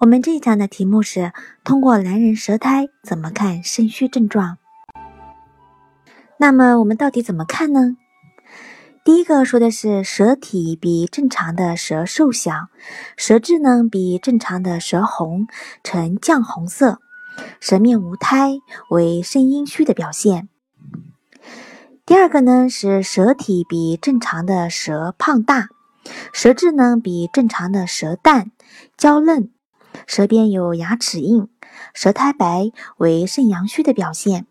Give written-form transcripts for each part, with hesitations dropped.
我们这一讲的题目是通过男人舌苔怎么看肾虚症状。那么我们到底怎么看呢？第一个说的是舌体比正常的舌瘦小，舌质呢比正常的舌红，呈绛红色，舌面无苔，为肾阴虚的表现。第二个呢是舌体比正常的舌胖大，舌质呢比正常的舌淡娇嫩，舌边有牙齿印，舌苔白，为肾阳虚的表现。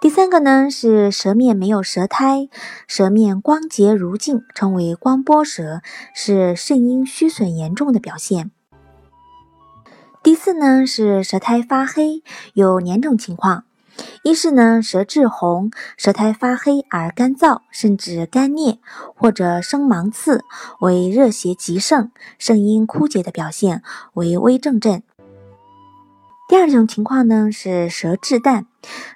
第三个呢是舌面没有舌苔，舌面光洁如镜，称为光波舌，是肾阴虚损严重的表现。第四呢是舌苔发黑，有两种情况，一是呢舌质红，舌苔发黑而干燥，甚至干裂或者生芒刺，为热邪极盛，肾阴枯竭的表现，为危重症。第二种情况呢是舌质淡，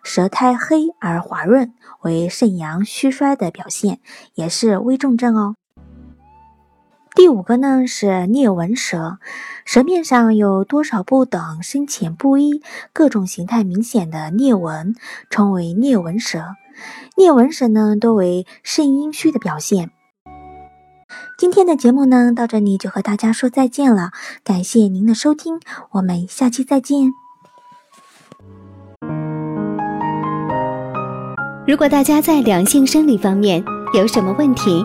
舌苔黑而滑润，为肾阳虚衰的表现，也是危重症哦。第五个呢是裂纹舌，舌面上有多少不等、深浅不一、各种形态明显的裂纹，称为裂纹舌。裂纹舌呢多为肾阴虚的表现。今天的节目呢到这里就和大家说再见了，感谢您的收听，我们下期再见。如果大家在两性生理方面有什么问题，